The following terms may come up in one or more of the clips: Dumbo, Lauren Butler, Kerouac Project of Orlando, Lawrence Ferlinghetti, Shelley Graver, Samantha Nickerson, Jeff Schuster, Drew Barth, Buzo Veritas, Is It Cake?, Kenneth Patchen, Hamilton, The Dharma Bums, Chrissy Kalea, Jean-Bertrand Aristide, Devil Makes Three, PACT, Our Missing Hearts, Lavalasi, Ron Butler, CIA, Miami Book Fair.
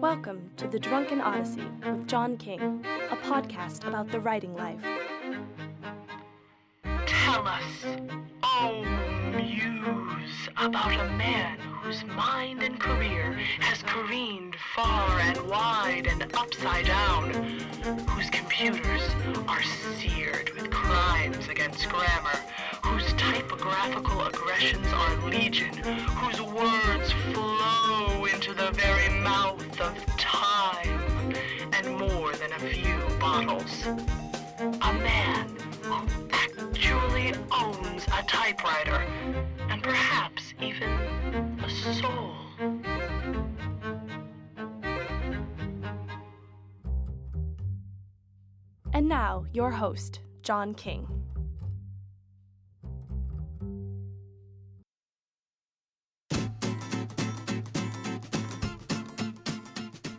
Welcome to The Drunken Odyssey with John King, a podcast about the writing life. Tell us, oh muse, about a man whose mind and career has careened far and wide and upside down, whose computers are seared with crimes against grammar, whose typographical aggressions are legion, whose words flow into the very mouth of time, and more than a few bottles. A man who actually owns a typewriter, and perhaps even a soul. And now, your host, John King.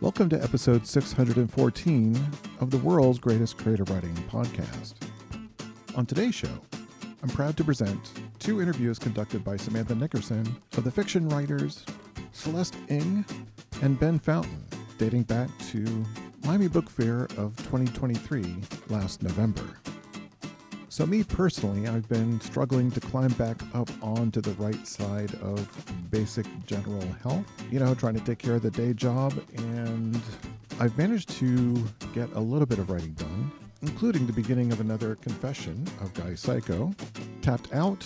Welcome to episode 614 of the world's greatest creative writing podcast. On today's show, I'm proud to present two interviews conducted by Samantha Nickerson of the fiction writers Celeste Ng and Ben Fountain, dating back to Miami Book Fair of 2023 last November. So me personally, I've been struggling to climb back up onto the right side of basic general health, trying to take care of the day job, and I've managed to get a little bit of writing done, including the beginning of another confession of Guy Psycho, tapped out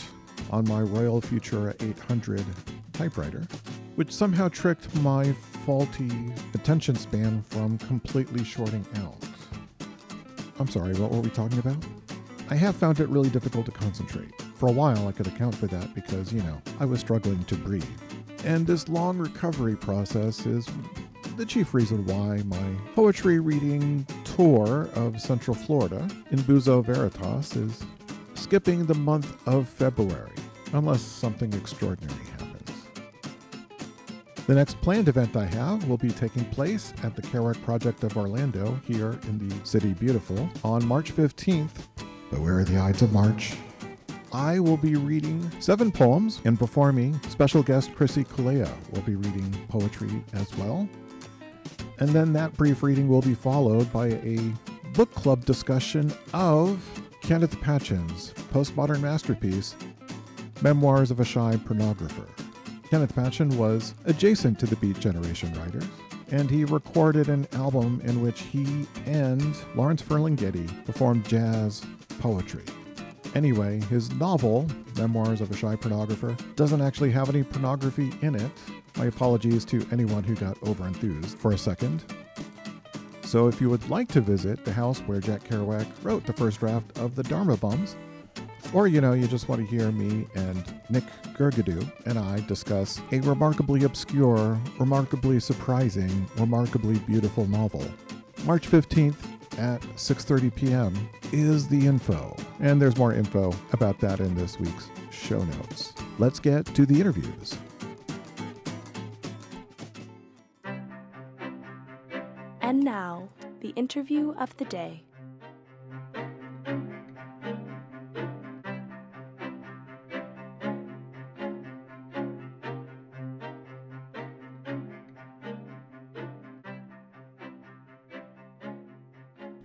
on my Royal Futura 800 typewriter, which somehow tricked my faulty attention span from completely shorting out. I'm sorry, what were we talking about? I have found it really difficult to concentrate. For a while, I could account for that because, I was struggling to breathe. And this long recovery process is the chief reason why my poetry reading tour of Central Florida in Buzo Veritas is skipping the month of February, unless something extraordinary happens. The next planned event I have will be taking place at the Kerouac Project of Orlando here in the City Beautiful on March 15th, but where are the Ides of March? I will be reading 7 poems and performing. Special guest Chrissy Kalea will be reading poetry as well. And then that brief reading will be followed by a book club discussion of Kenneth Patchen's postmodern masterpiece, Memoirs of a Shy Pornographer. Kenneth Patchen was adjacent to the Beat Generation writers, and he recorded an album in which he and Lawrence Ferlinghetti performed jazz poetry. Anyway, his novel, Memoirs of a Shy Pornographer, doesn't actually have any pornography in it. My apologies to anyone who got overenthused for a second. So if you would like to visit the house where Jack Kerouac wrote the first draft of The Dharma Bums, or, you just want to hear me and Nick Gergadu and I discuss a remarkably obscure, remarkably surprising, remarkably beautiful novel, March 15th at 6:30 p.m. is the info. And there's more info about that in this week's show notes. Let's get to the interviews. And now, the interview of the day.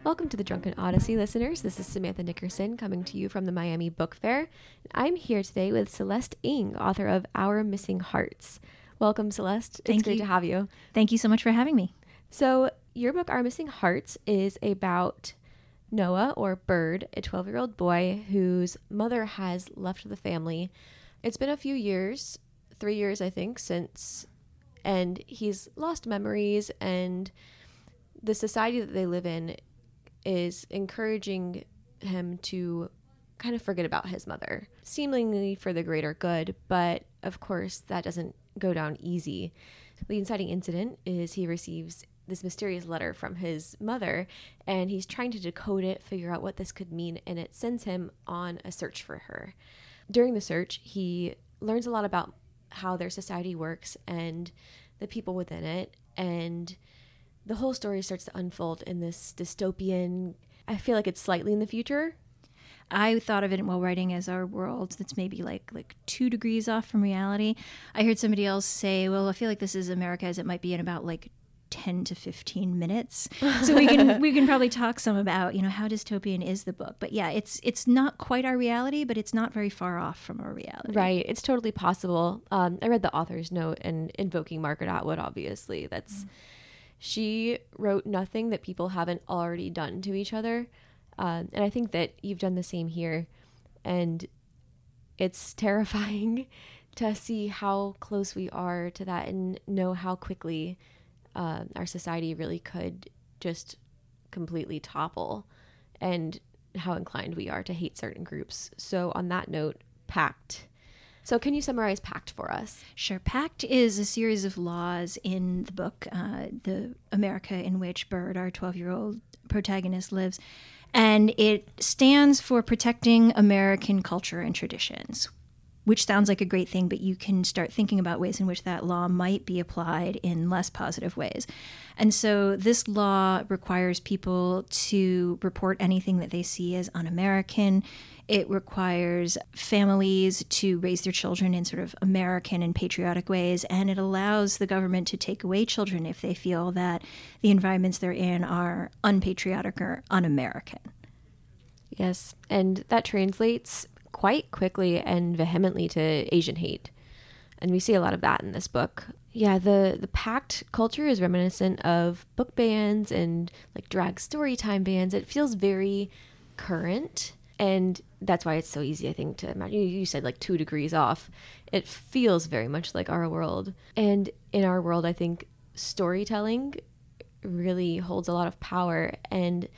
Welcome to the Drunken Odyssey, listeners. This is Samantha Nickerson coming to you from the Miami Book Fair. I'm here today with Celeste Ng, author of Our Missing Hearts. Welcome, Celeste. Thank you. It's great to have you. Thank you so much for having me. So your book, Our Missing Hearts, is about Noah, or Bird, a 12-year-old boy whose mother has left the family. It's been a few years, 3 years, I think, since, and he's lost memories, and the society that they live in is encouraging him to kind of forget about his mother, seemingly for the greater good, but of course that doesn't go down easy. The inciting incident is he receives this mysterious letter from his mother, and he's trying to decode it, figure out what this could mean, and it sends him on a search for her. During the search, he learns a lot about how their society works and the people within it, and the whole story starts to unfold in this dystopian, I feel like it's slightly in the future. I thought of it while writing as our world that's maybe like 2 degrees off from reality. I heard somebody else say, well, I feel like this is America as it might be in about like 10 to 15 minutes. So we can probably talk some about, you know, how dystopian is the book. But yeah, it's not quite our reality, but it's not very far off from our reality. Right. It's totally possible. I read the author's note and invoking Margaret Atwood, obviously. That's she wrote nothing that people haven't already done to each other. And I think that you've done the same here. And it's terrifying to see how close we are to that and know how quickly our society really could just completely topple and how inclined we are to hate certain groups. So on that note, PACT. So can you summarize PACT for us? Sure. PACT is a series of laws in the book, the America in which Bird, our 12-year-old protagonist, lives. And it stands for protecting American culture and traditions, which sounds like a great thing, but you can start thinking about ways in which that law might be applied in less positive ways. And so this law requires people to report anything that they see as un-American. It requires families to raise their children in sort of American and patriotic ways, and it allows the government to take away children if they feel that the environments they're in are unpatriotic or un-American. Yes, and that translates quite quickly and vehemently to Asian hate. And we see a lot of that in this book. Yeah, the PACT culture is reminiscent of book bans and like drag story time bans. It feels very current. And that's why it's so easy, I think, to imagine. You said like 2 degrees off. It feels very much like our world. And in our world, I think storytelling really holds a lot of power. And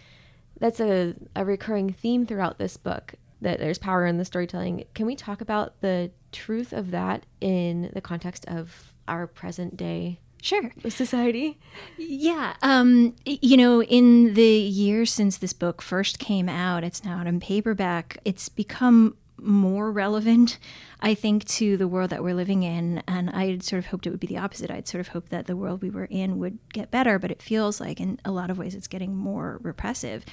that's a recurring theme throughout this book, that there's power in the storytelling. Can we talk about the truth of that in the context of our present day society? Yeah. You know, in the year since this book first came out, it's now out in paperback, it's become more relevant, I think, to the world that we're living in. And I had sort of hoped it would be the opposite. I'd sort of hoped that the world we were in would get better, but it feels like in a lot of ways it's getting more repressive.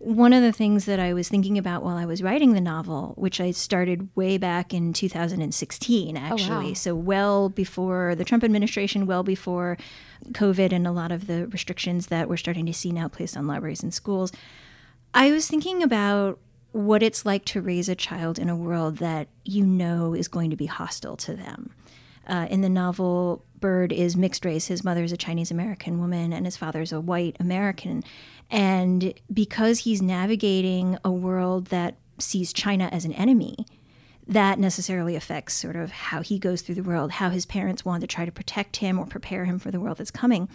One of the things that I was thinking about while I was writing the novel, which I started way back in 2016, actually, so well before the Trump administration, well before COVID and a lot of the restrictions that we're starting to see now placed on libraries and schools, I was thinking about what it's like to raise a child in a world that you know is going to be hostile to them. In the novel, Bird is mixed race. His mother is a Chinese-American woman and his father is a white American. And because he's navigating a world that sees China as an enemy, that necessarily affects sort of how he goes through the world, how his parents want to try to protect him or prepare him for the world that's coming.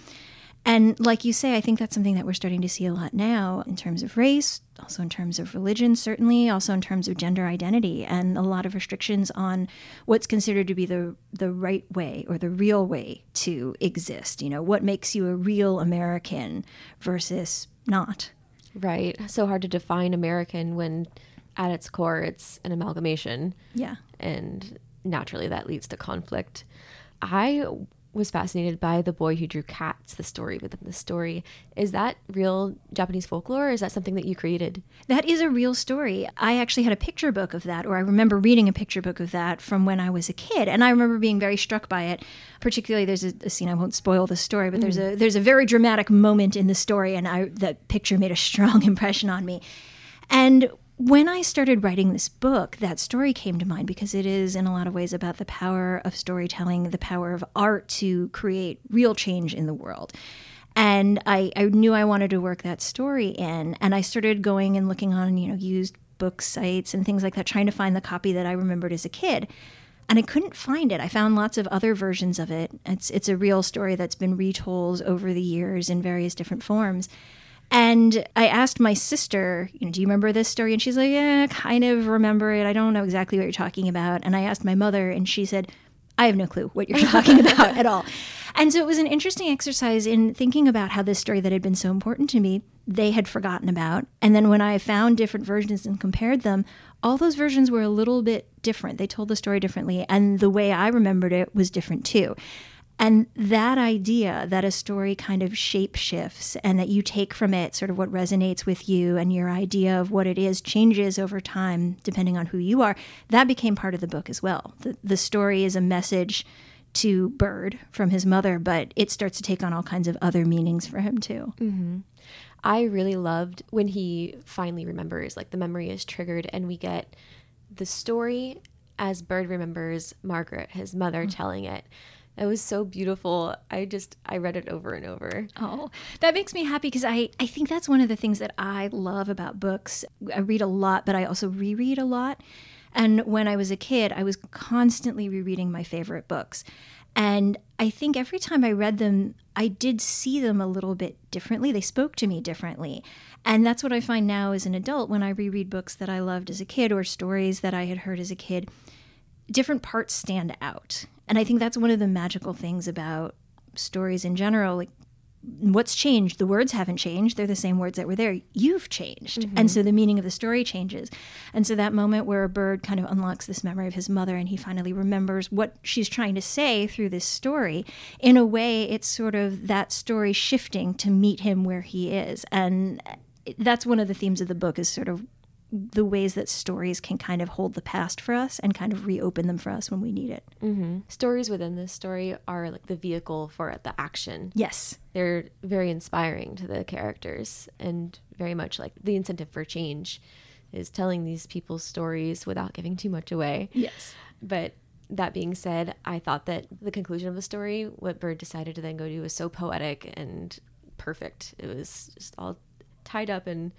And like you say, I think that's something that we're starting to see a lot now in terms of race, also in terms of religion, certainly, also in terms of gender identity, and a lot of restrictions on what's considered to be the right way or the real way to exist. You know, what makes you a real American versus not. Right. So hard to define American when at its core it's an amalgamation. Yeah. And naturally that leads to conflict. I was fascinated by The Boy Who Drew Cats, the story within the story. Is that real Japanese folklore, or is that something that you created? That is a real story. I actually had a picture book of that, or I remember reading a picture book of that from when I was a kid, and I remember being very struck by it. Particularly, there's a scene, I won't spoil the story, but there's a very dramatic moment in the story, and that picture made a strong impression on me. And when I started writing this book, that story came to mind because it is in a lot of ways about the power of storytelling, the power of art to create real change in the world. And I knew I wanted to work that story in, and I started going and looking on, you know, used book sites and things like that, trying to find the copy that I remembered as a kid. And I couldn't find it. I found lots of other versions of it. It's a real story that's been retold over the years in various different forms. And I asked my sister, you know, do you remember this story? And she's like, yeah, kind of remember it. I don't know exactly what you're talking about. And I asked my mother, and she said, I have no clue what you're talking about at all. And so it was an interesting exercise in thinking about how this story that had been so important to me, they had forgotten about. And then when I found different versions and compared them, all those versions were a little bit different. They told the story differently. And the way I remembered it was different too. And that idea that a story kind of shape shifts and that you take from it sort of what resonates with you and your idea of what it is changes over time depending on who you are, that became part of the book as well. The story is a message to Bird from his mother, but it starts to take on all kinds of other meanings for him too. Mm-hmm. I really loved when he finally remembers, like the memory is triggered and we get the story as Bird remembers Margaret, his mother, mm-hmm. telling it. That was so beautiful. I read it over and over. Oh, that makes me happy because I think that's one of the things that I love about books. I read a lot, but I also reread a lot. And when I was a kid, I was constantly rereading my favorite books. And I think every time I read them, I did see them a little bit differently. They spoke to me differently. And that's what I find now as an adult when I reread books that I loved as a kid or stories that I had heard as a kid. Different parts stand out. And I think that's one of the magical things about stories in general. Like, what's changed? The words haven't changed. They're the same words that were there. You've changed. Mm-hmm. And so the meaning of the story changes. And so that moment where a bird kind of unlocks this memory of his mother and he finally remembers what she's trying to say through this story, in a way, it's sort of that story shifting to meet him where he is. And that's one of the themes of the book, is sort of the ways that stories can kind of hold the past for us and kind of reopen them for us when we need it. Mm-hmm. Stories within this story are like the vehicle for the action. Yes. They're very inspiring to the characters and very much like the incentive for change is telling these people's stories without giving too much away. Yes. But that being said, I thought that the conclusion of the story, what Bird decided to then go do, was so poetic and perfect. It was just all tied up and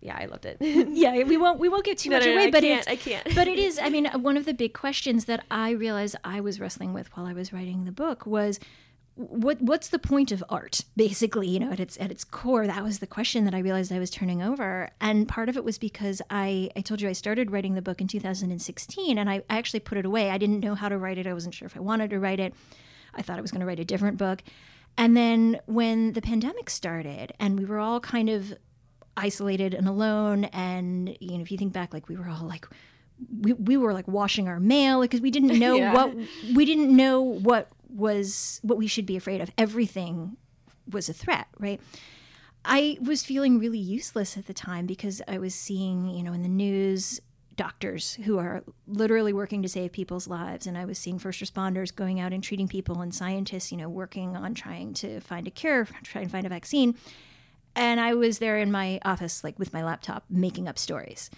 yeah, I loved it. Yeah, we won't give too much away, but I can't. But it is, I mean, one of the big questions that I realized I was wrestling with while I was writing the book was what's the point of art? Basically, you know, at its core, that was the question that I realized I was turning over. And part of it was because I told you I started writing the book in 2016 and I actually put it away. I didn't know how to write it. I wasn't sure if I wanted to write it. I thought I was going to write a different book. And then when the pandemic started and we were all kind of isolated and alone, and you know, if you think back, like we were all like we were like washing our mail because we didn't know yeah. what we should be afraid of. Everything was a threat, right? I was feeling really useless at the time because I was seeing, you know, in the news doctors who are literally working to save people's lives, and I was seeing first responders going out and treating people, and scientists, you know, working on trying to find a cure, trying to find a vaccine. And I was there in my office, like with my laptop, making up stories.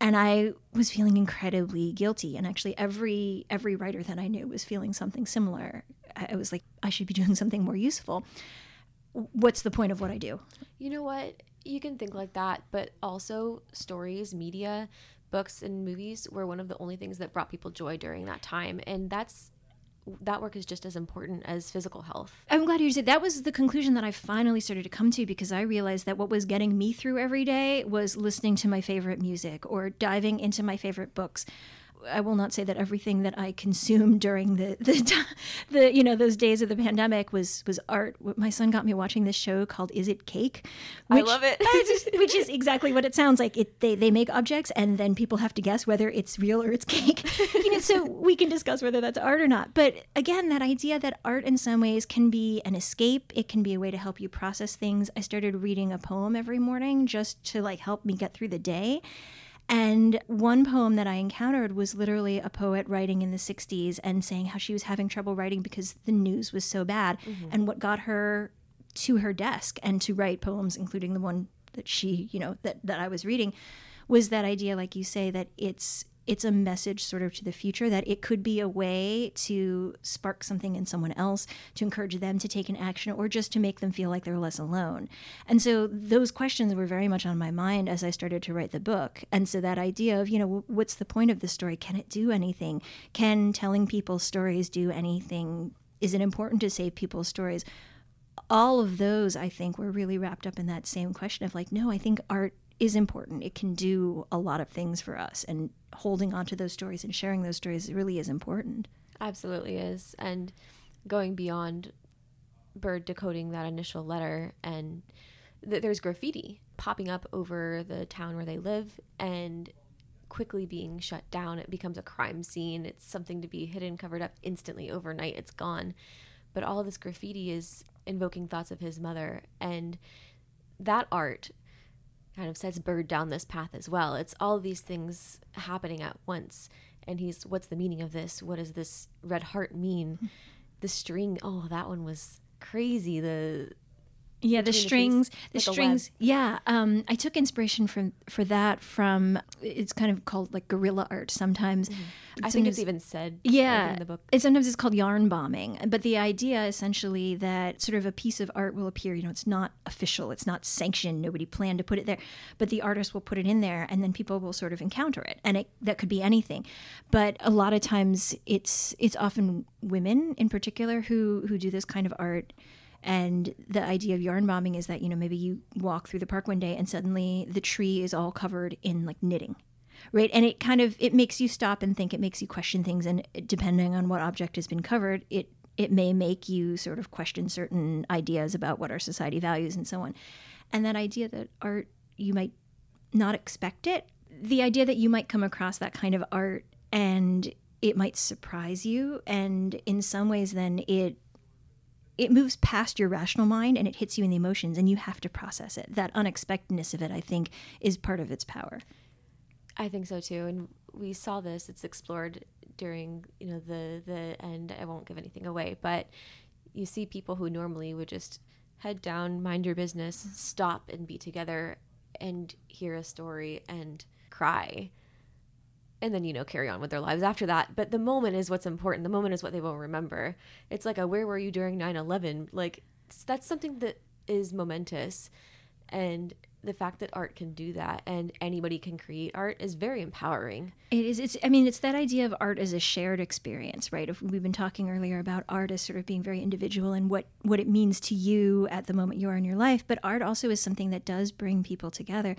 And I was feeling incredibly guilty. And actually every writer that I knew was feeling something similar. I was like, I should be doing something more useful. What's the point of what I do? You know what? You can think like that, but also stories, media, books, and movies were one of the only things that brought people joy during that time. And that work is just as important as physical health. I'm glad you said that was the conclusion that I finally started to come to, because I realized that what was getting me through every day was listening to my favorite music or diving into my favorite books. I will not say that everything that I consumed during the you know, those days of the pandemic was art. My son got me watching this show called Is It Cake? Which, I love it. Which is exactly what it sounds like. They make objects and then people have to guess whether it's real or it's cake. You know, so we can discuss whether that's art or not. But again, that idea that art in some ways can be an escape. It can be a way to help you process things. I started reading a poem every morning just to like help me get through the day. And one poem that I encountered was literally a poet writing in the 60s and saying how she was having trouble writing because the news was so bad. Mm-hmm. And what got her to her desk and to write poems, including the one that she, you know, that I was reading, was that idea, like you say, that it's a message sort of to the future, that it could be a way to spark something in someone else, to encourage them to take an action, or just to make them feel like they're less alone. And so those questions were very much on my mind as I started to write the book. And so that idea of, you know, what's the point of the story? Can it do anything? Can telling people stories do anything? Is it important to save people's stories? All of those, I think, were really wrapped up in that same question of like, no, I think art is important. It can do a lot of things for us, and holding on to those stories and sharing those stories really is important. Absolutely is. And going beyond Bird decoding that initial letter, and there's graffiti popping up over the town where they live, and quickly being shut down. It becomes a crime scene. It's something to be hidden, covered up instantly overnight. It's gone. But all this graffiti is invoking thoughts of his mother. And that art kind of sets Bird down this path as well. It's all these things happening at once. And he's, what's the meaning of this? What does this red heart mean? The string, oh, that one was crazy. The strings. Yeah. I took inspiration for that from, it's kind of called like guerrilla art sometimes. Mm-hmm. I think it's even said in the book. And sometimes it's called yarn bombing. But the idea essentially that sort of a piece of art will appear, you know, it's not official, it's not sanctioned, nobody planned to put it there, but the artist will put it in there and then people will sort of encounter it. And that could be anything. But a lot of times it's often women in particular who do this kind of art. And the idea of yarn bombing is that, you know, maybe you walk through the park one day and suddenly the tree is all covered in like knitting, right? And it kind of, it makes you stop and think, it makes you question things. And depending on what object has been covered, it may make you sort of question certain ideas about what our society values and so on. And that idea that art, you might not expect it, the idea that you might come across that kind of art and it might surprise you. And in some ways then it moves past your rational mind and it hits you in the emotions and you have to process it. That unexpectedness of it, I think, is part of its power. I think so too. And we saw this, it's explored during, you know, the end. I won't give anything away, but you see people who normally would just head down, mind your business, stop and be together and hear a story and cry. And then, you know, carry on with their lives after that. But the moment is what's important. The moment is what they will remember. It's like where were you during 9/11? Like, that's something that is momentous. And the fact that art can do that and anybody can create art is very empowering. It is. It's that idea of art as a shared experience, right? If we've been talking earlier about art as sort of being very individual and what it means to you at the moment you are in your life. But art also is something that does bring people together.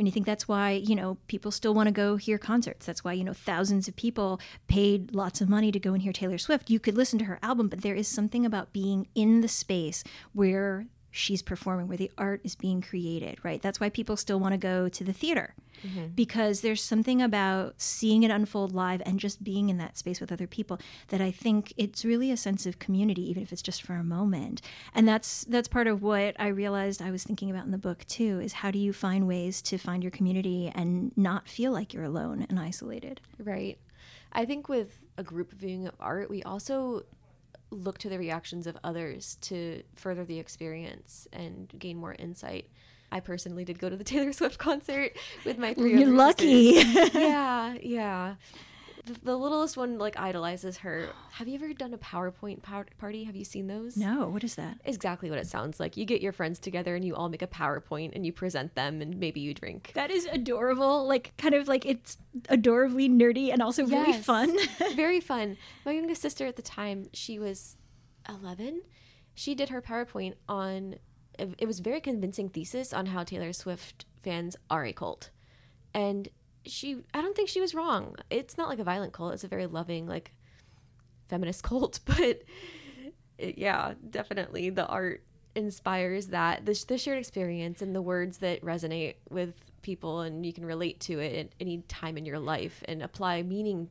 I think that's why, you know, people still want to go hear concerts. That's why, you know, thousands of people paid lots of money to go and hear Taylor Swift. You could listen to her album, but there is something about being in the space where she's performing, where the art is being created, right? That's why people still want to go to the theater, mm-hmm. because there's something about seeing it unfold live and just being in that space with other people that I think it's really a sense of community, even if it's just for a moment. And that's part of what I realized I was thinking about in the book too, is how do you find ways to find your community and not feel like you're alone and isolated? Right. I think with a group viewing of art, we also look to the reactions of others to further the experience and gain more insight. I personally did go to the Taylor Swift concert with my 3 You're lucky. Yeah. The littlest one like idolizes her. Have you ever done a PowerPoint party? Have you seen those? No. What is that? Exactly what it sounds like. You get your friends together and you all make a PowerPoint and you present them and maybe you drink. That is adorable. Like kind of like it's adorably nerdy and also really fun. Very fun. My youngest sister at the time, she was 11. She did her PowerPoint on, it was a very convincing thesis on how Taylor Swift fans are a cult. And I don't think she was wrong. It's not like a violent cult. It's a very loving, like, feminist cult. But definitely the art inspires that. The shared experience and the words that resonate with people, and you can relate to it at any time in your life and apply meaning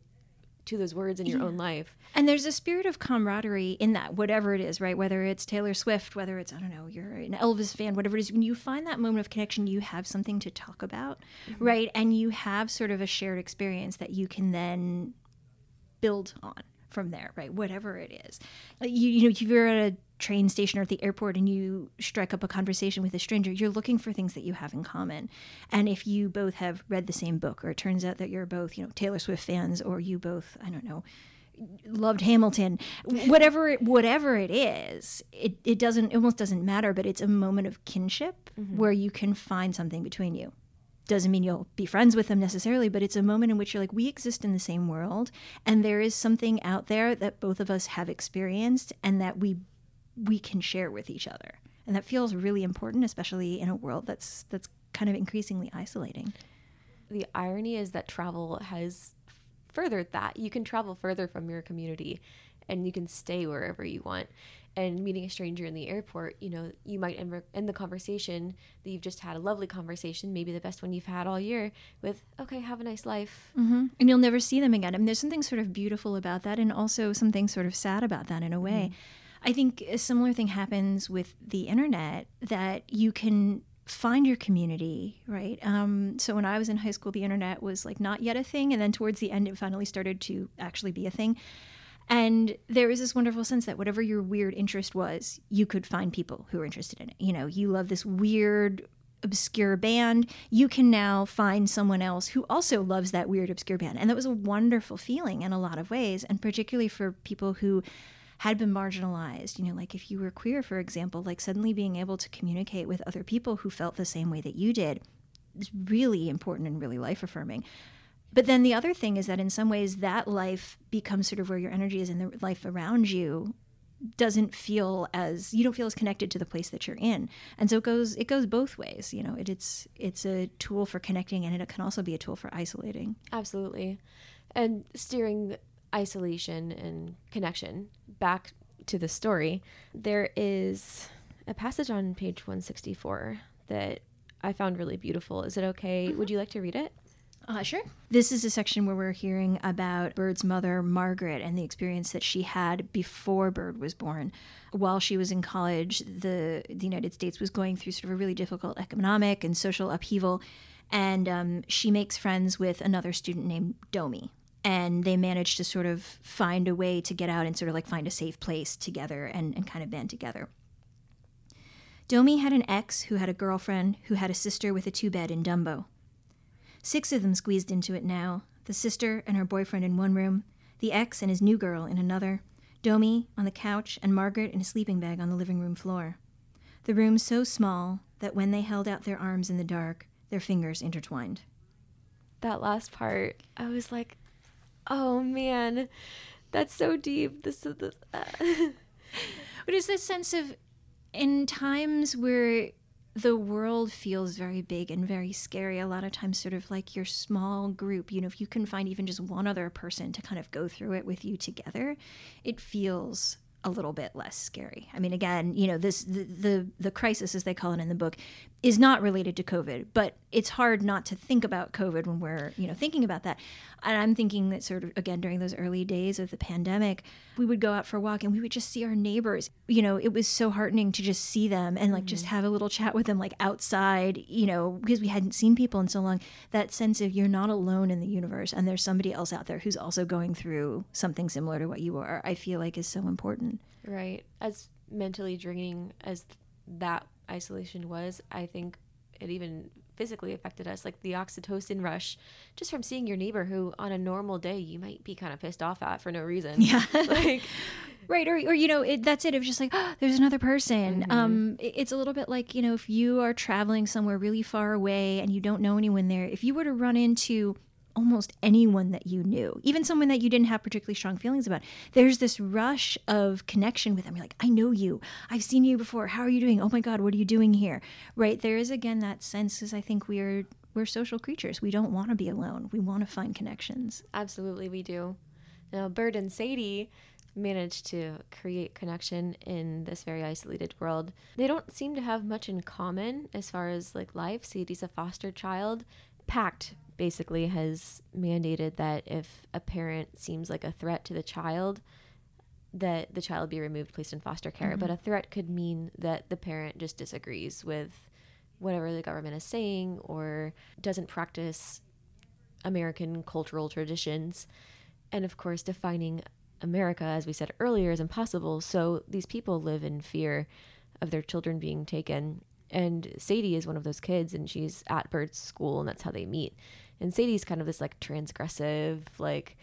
to those words in your own life. And there's a spirit of camaraderie in that, whatever it is, right? Whether it's Taylor Swift, whether it's, I don't know, you're an Elvis fan, whatever it is, when you find that moment of connection, you have something to talk about, mm-hmm. right? And you have sort of a shared experience that you can then build on from there, right? Whatever it is. You know, if you're at a train station or at the airport and you strike up a conversation with a stranger, you're looking for things that you have in common. And if you both have read the same book, or it turns out that you're both, you know, Taylor Swift fans, or you both, I don't know, loved Hamilton, whatever it is, it almost doesn't matter, but it's a moment of kinship mm-hmm. where you can find something between you. Doesn't mean you'll be friends with them necessarily, but it's a moment in which you're like, we exist in the same world, and there is something out there that both of us have experienced and that we can share with each other. And that feels really important, especially in a world that's kind of increasingly isolating. The irony is that travel has furthered that. You can travel further from your community and you can stay wherever you want. and meeting a stranger in the airport, you know, you might end the conversation that you've just had, a lovely conversation, maybe the best one you've had all year, with, okay, have a nice life. Mm-hmm. And you'll never see them again. I mean, there's something sort of beautiful about that, and also something sort of sad about that in a way. Mm-hmm. I think a similar thing happens with the internet, that you can find your community, right? So when I was in high school, the internet was like not yet a thing. And then towards the end, it finally started to actually be a thing. And there is this wonderful sense that whatever your weird interest was, you could find people who are interested in it. You know, you love this weird, obscure band. You can now find someone else who also loves that weird, obscure band. And that was a wonderful feeling in a lot of ways, and particularly for people who had been marginalized. You know, like if you were queer, for example, like suddenly being able to communicate with other people who felt the same way that you did is really important and really life-affirming. But then the other thing is that in some ways that life becomes sort of where your energy is, and the life around you you don't feel as connected to the place that you're in. And so it goes both ways. You know, it's a tool for connecting, and it can also be a tool for isolating. Absolutely. And steering isolation and connection back to the story, there is a passage on page 164 that I found really beautiful. Is it okay? Mm-hmm. Would you like to read it? Sure. This is a section where we're hearing about Bird's mother, Margaret, and the experience that she had before Bird was born. While she was in college, the United States was going through sort of a really difficult economic and social upheaval, and she makes friends with another student named Domi, and they manage to sort of find a way to get out and sort of like find a safe place together and kind of band together. Domi had an ex who had a girlfriend who had a sister with a two-bed in Dumbo. 6 of them squeezed into it now, the sister and her boyfriend in one room, the ex and his new girl in another, Domi on the couch, and Margaret in a sleeping bag on the living room floor. The room so small that when they held out their arms in the dark, their fingers intertwined. That last part, I was like, oh man, that's so deep. But it's this sense of, in times where the world feels very big and very scary, a lot of times sort of like your small group, you know, if you can find even just one other person to kind of go through it with you together, it feels a little bit less scary. I mean, again, you know, the crisis, as they call it in the book, is not related to COVID, but it's hard not to think about COVID when we're, you know, thinking about that. And I'm thinking that sort of, again, during those early days of the pandemic, we would go out for a walk and we would just see our neighbors. You know, it was so heartening to just see them and like just have a little chat with them, like outside, you know, because we hadn't seen people in so long. That sense of you're not alone in the universe, and there's somebody else out there who's also going through something similar to what you are, I feel like is so important. Right. As mentally draining as that isolation was, I think it even physically affected us, like the oxytocin rush just from seeing your neighbor who on a normal day you might be kind of pissed off at for no reason. Yeah. Like, right. Or you know, that's it. It was just like, oh, there's another person. Mm-hmm. It's a little bit like, you know, if you are traveling somewhere really far away and you don't know anyone there, if you were to run into almost anyone that you knew, even someone that you didn't have particularly strong feelings about, there's this rush of connection with them. You're like, I know you. I've seen you before. How are you doing? Oh my God, what are you doing here? Right. There is, again, that sense, is I think we're social creatures. We don't want to be alone. We want to find connections. Absolutely, we do. Now, Bird and Sadie managed to create connection in this very isolated world. They don't seem to have much in common as far as like life. Sadie's a foster child. PACT basically has mandated that if a parent seems like a threat to the child, that the child be removed, placed in foster care. Mm-hmm. But a threat could mean that the parent just disagrees with whatever the government is saying or doesn't practice American cultural traditions. And of course, defining America, as we said earlier, is impossible. So these people live in fear of their children being taken. And Sadie is one of those kids, and she's at Bird's school, and that's how they meet. And Sadie's kind of this, like, transgressive, like,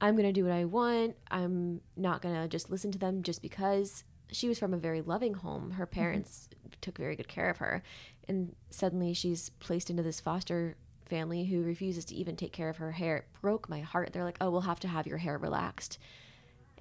I'm going to do what I want. I'm not going to just listen to them just because. She was from a very loving home. Her parents took very good care of her. And suddenly she's placed into this foster family who refuses to even take care of her hair. It broke my heart. They're like, oh, we'll have to have your hair relaxed.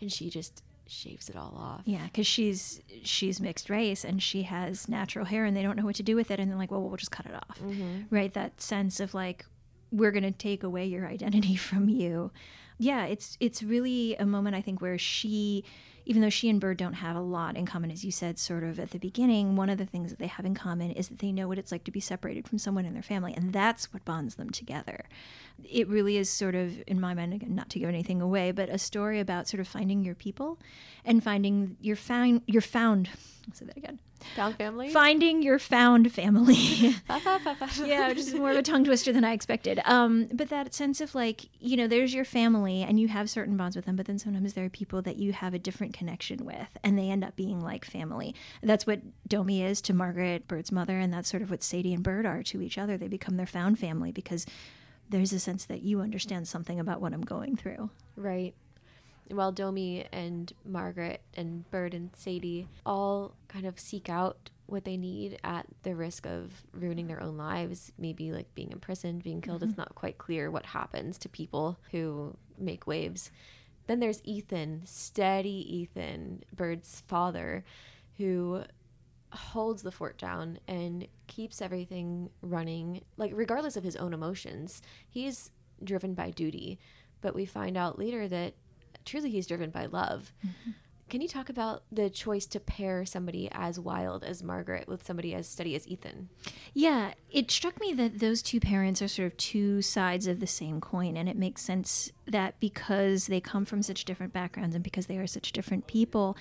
And she just shaves it all off. Yeah, because she's mixed race and she has natural hair, and they don't know what to do with it, and they're like, well, we'll just cut it off. Mm-hmm. Right, that sense of like, we're going to take away your identity from you. Yeah, it's really a moment, I think, where she even though she and Bird don't have a lot in common, as you said, sort of at the beginning, one of the things that they have in common is that they know what it's like to be separated from someone in their family, and that's what bonds them together. It really is sort of, in my mind, again, not to give anything away, but a story about sort of finding your people and finding your found. I'll say that again. Found family? Finding your found family. Yeah, which is more of a tongue twister than I expected. But that sense of like, you know, there's your family and you have certain bonds with them, but then sometimes there are people that you have a different connection with and they end up being like family. That's what Domi is to Margaret, Bird's mother, and that's sort of what Sadie and Bird are to each other. They become their found family because there's a sense that you understand something about what I'm going through. Right. While Domi and Margaret and Bird and Sadie all kind of seek out what they need at the risk of ruining their own lives, maybe like being imprisoned, being killed, It's not quite clear what happens to people who make waves. Then there's Ethan, steady Ethan, Bird's father, who holds the fort down and keeps everything running, like regardless of his own emotions. He's driven by duty, but we find out later that truly he's driven by love. Mm-hmm. Can you talk about the choice to pair somebody as wild as Margaret with somebody as steady as Ethan? Yeah, it struck me that those two parents are sort of two sides of the same coin, and it makes sense that because they come from such different backgrounds and because they are such different people,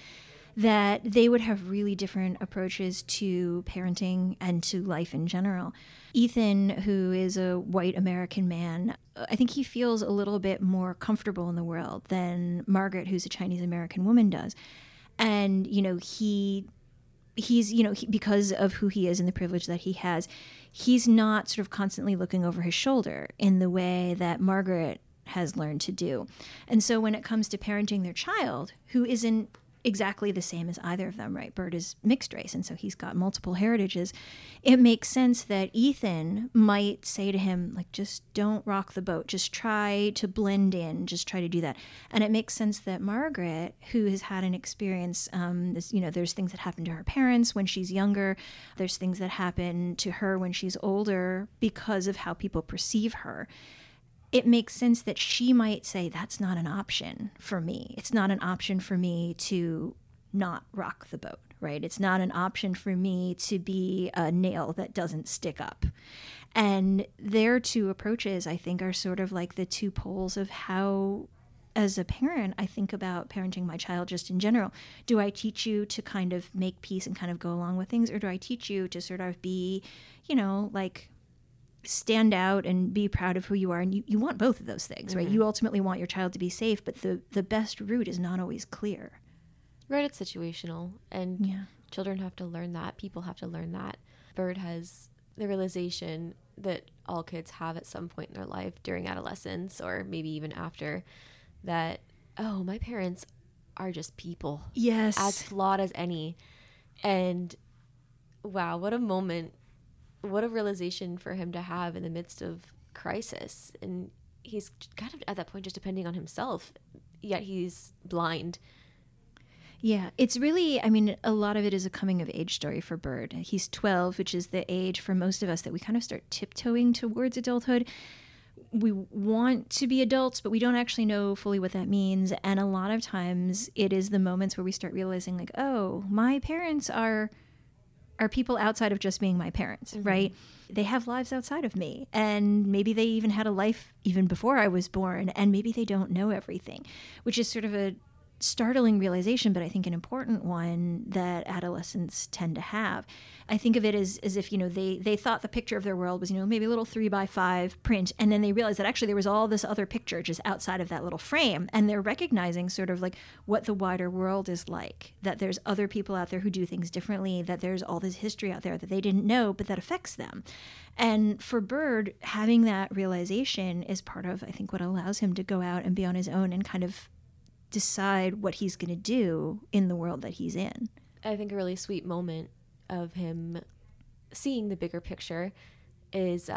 that they would have really different approaches to parenting and to life in general. Ethan, who is a white American man, I think he feels a little bit more comfortable in the world than Margaret, who's a Chinese American woman, does. And, you know, he's because of who he is and the privilege that he has, he's not sort of constantly looking over his shoulder in the way that Margaret has learned to do. And so when it comes to parenting their child, who isn't exactly the same as either of them, right? Bird is mixed race, and so he's got multiple heritages. It makes sense that Ethan might say to him, like, just don't rock the boat. Just try to blend in. Just try to do that. And it makes sense that Margaret, who has had an experience, there's things that happen to her parents when she's younger. There's things that happen to her when she's older because of how people perceive her. It makes sense that she might say, that's not an option for me. It's not an option for me to not rock the boat, right? It's not an option for me to be a nail that doesn't stick up. And their two approaches, I think, are sort of like the two poles of how, as a parent, I think about parenting my child just in general. Do I teach you to kind of make peace and kind of go along with things? Or do I teach you to sort of be, you know, like, stand out and be proud of who you are? And you want both of those things, right? Mm-hmm. You ultimately want your child to be safe, but the best route is not always clear. Right, it's situational. And yeah. Children have to learn that. People have to learn that. Bird has the realization that all kids have at some point in their life during adolescence or maybe even after that, oh, my parents are just people. Yes. As flawed as any. And wow, what a moment. What a realization for him to have in the midst of crisis. And he's kind of at that point just depending on himself, yet he's blind. Yeah, it's really, I mean, a lot of it is a coming of age story for Bird. He's 12, which is the age for most of us that we kind of start tiptoeing towards adulthood. We want to be adults, but we don't actually know fully what that means. And a lot of times it is the moments where we start realizing like, oh, my parents are people outside of just being my parents, mm-hmm. right? They have lives outside of me. And maybe they even had a life even before I was born. And maybe they don't know everything, which is sort of a startling realization, but I think an important one that adolescents tend to have. I think of it as if, you know, they thought the picture of their world was, you know, maybe a little 3x5 print. And then they realized that actually there was all this other picture just outside of that little frame. And they're recognizing sort of like what the wider world is like, that there's other people out there who do things differently, that there's all this history out there that they didn't know, but that affects them. And for Bird, having that realization is part of, I think, what allows him to go out and be on his own and kind of decide what he's going to do in the world that he's in. I think a really sweet moment of him seeing the bigger picture is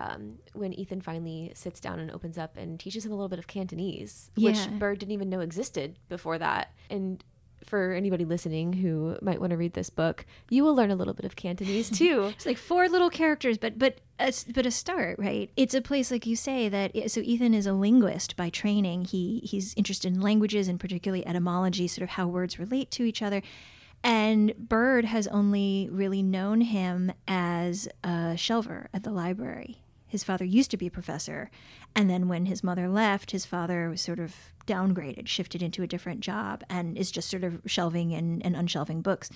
when Ethan finally sits down and opens up and teaches him a little bit of Cantonese, yeah. which Bird didn't even know existed before that. And for anybody listening who might want to read this book, you will learn a little bit of Cantonese too. It's like four little characters, but a start, right? It's a place, like you say, so Ethan is a linguist by training. He's interested in languages and particularly etymology, sort of how words relate to each other. And Bird has only really known him as a shelver at the library. His father used to be a professor, and then when his mother left, his father was sort of downgraded, shifted into a different job, and is just sort of shelving and unshelving books.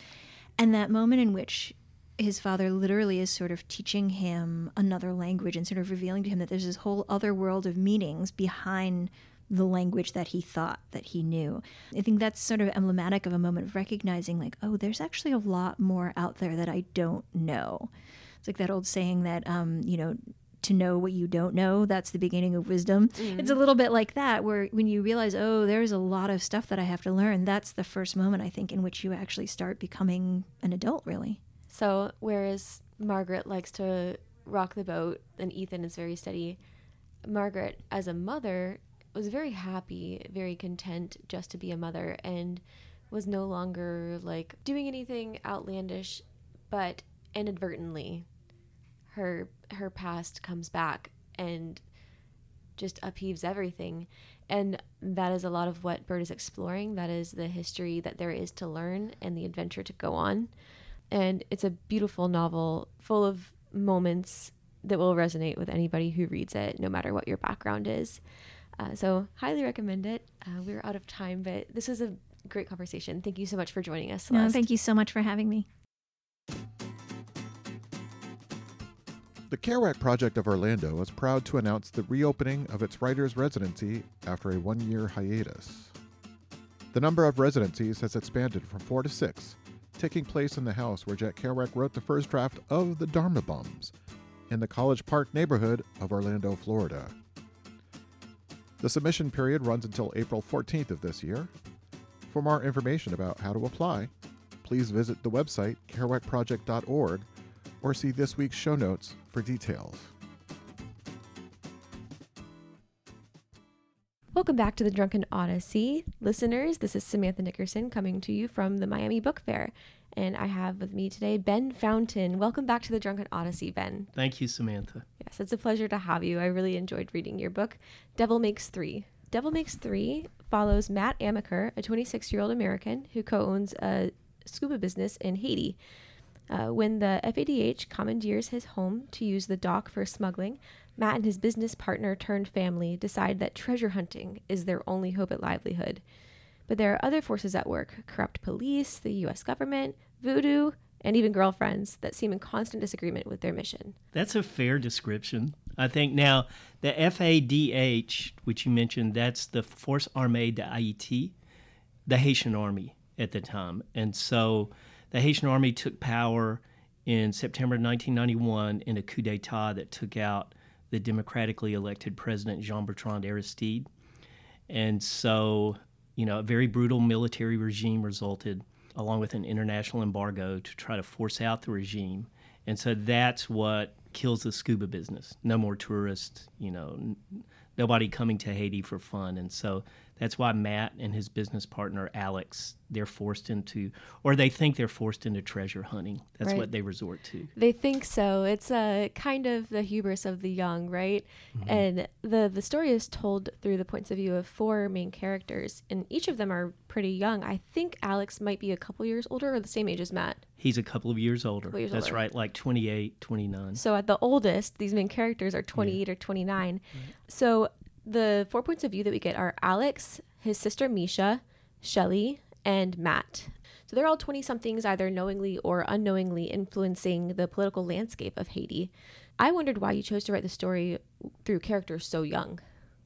And that moment in which his father literally is sort of teaching him another language and sort of revealing to him that there's this whole other world of meanings behind the language that he thought that he knew. I think that's sort of emblematic of a moment of recognizing, like, oh, there's actually a lot more out there that I don't know. It's like that old saying that, to know what you don't know, that's the beginning of wisdom. Mm. It's a little bit like that, where when you realize, oh, there's a lot of stuff that I have to learn, that's the first moment, I think, in which you actually start becoming an adult, really. So whereas Margaret likes to rock the boat and Ethan is very steady, Margaret, as a mother, was very happy, very content just to be a mother, and was no longer, like, doing anything outlandish, but inadvertently her past comes back and just upheaves everything. And that is a lot of what Bird is exploring. That is the history that there is to learn and the adventure to go on. And it's a beautiful novel full of moments that will resonate with anybody who reads it, no matter what your background is. So highly recommend it. We're out of time, but this was a great conversation. Thank you so much for joining us, Celeste. No, thank you so much for having me. The Kerouac Project of Orlando is proud to announce the reopening of its writer's residency after a one-year hiatus. The number of residencies has expanded from 4 to 6, taking place in the house where Jack Kerouac wrote the first draft of The Dharma Bums in the College Park neighborhood of Orlando, Florida. The submission period runs until April 14th of this year. For more information about how to apply, please visit the website kerouacproject.org or see this week's show notes for details. Welcome back to the Drunken Odyssey. Listeners, this is Samantha Nickerson coming to you from the Miami Book Fair. And I have with me today Ben Fountain. Welcome back to the Drunken Odyssey, Ben. Thank you, Samantha. Yes, it's a pleasure to have you. I really enjoyed reading your book, Devil Makes Three. Devil Makes Three follows Matt Amaker, a 26-year-old American who co-owns a scuba business in Haiti. When the FADH commandeers his home to use the dock for smuggling, Matt and his business partner turned family decide that treasure hunting is their only hope at livelihood. But there are other forces at work, corrupt police, the U.S. government, voodoo, and even girlfriends that seem in constant disagreement with their mission. That's a fair description. I think now the FADH, which you mentioned, that's the Force Armée d'Haïti, the Haitian army at the time. And so the Haitian army took power in September 1991 in a coup d'etat that took out the democratically elected president, Jean-Bertrand Aristide. And so, a very brutal military regime resulted, along with an international embargo to try to force out the regime. And so that's what kills the scuba business. No more tourists, nobody coming to Haiti for fun. And so that's why Matt and his business partner, Alex, they think they're forced into treasure hunting. That's right. What they resort to. They think so. It's kind of the hubris of the young, right? Mm-hmm. And the story is told through the points of view of four main characters, and each of them are pretty young. I think Alex might be a couple years older or the same age as Matt. He's a couple of years older. That's right, like 28, 29. So at the oldest, these main characters are 28 or 29. Right. So the four points of view that we get are Alex, his sister Misha, Shelley, and Matt. So they're all 20-somethings, either knowingly or unknowingly influencing the political landscape of Haiti. I wondered why you chose to write the story through characters so young.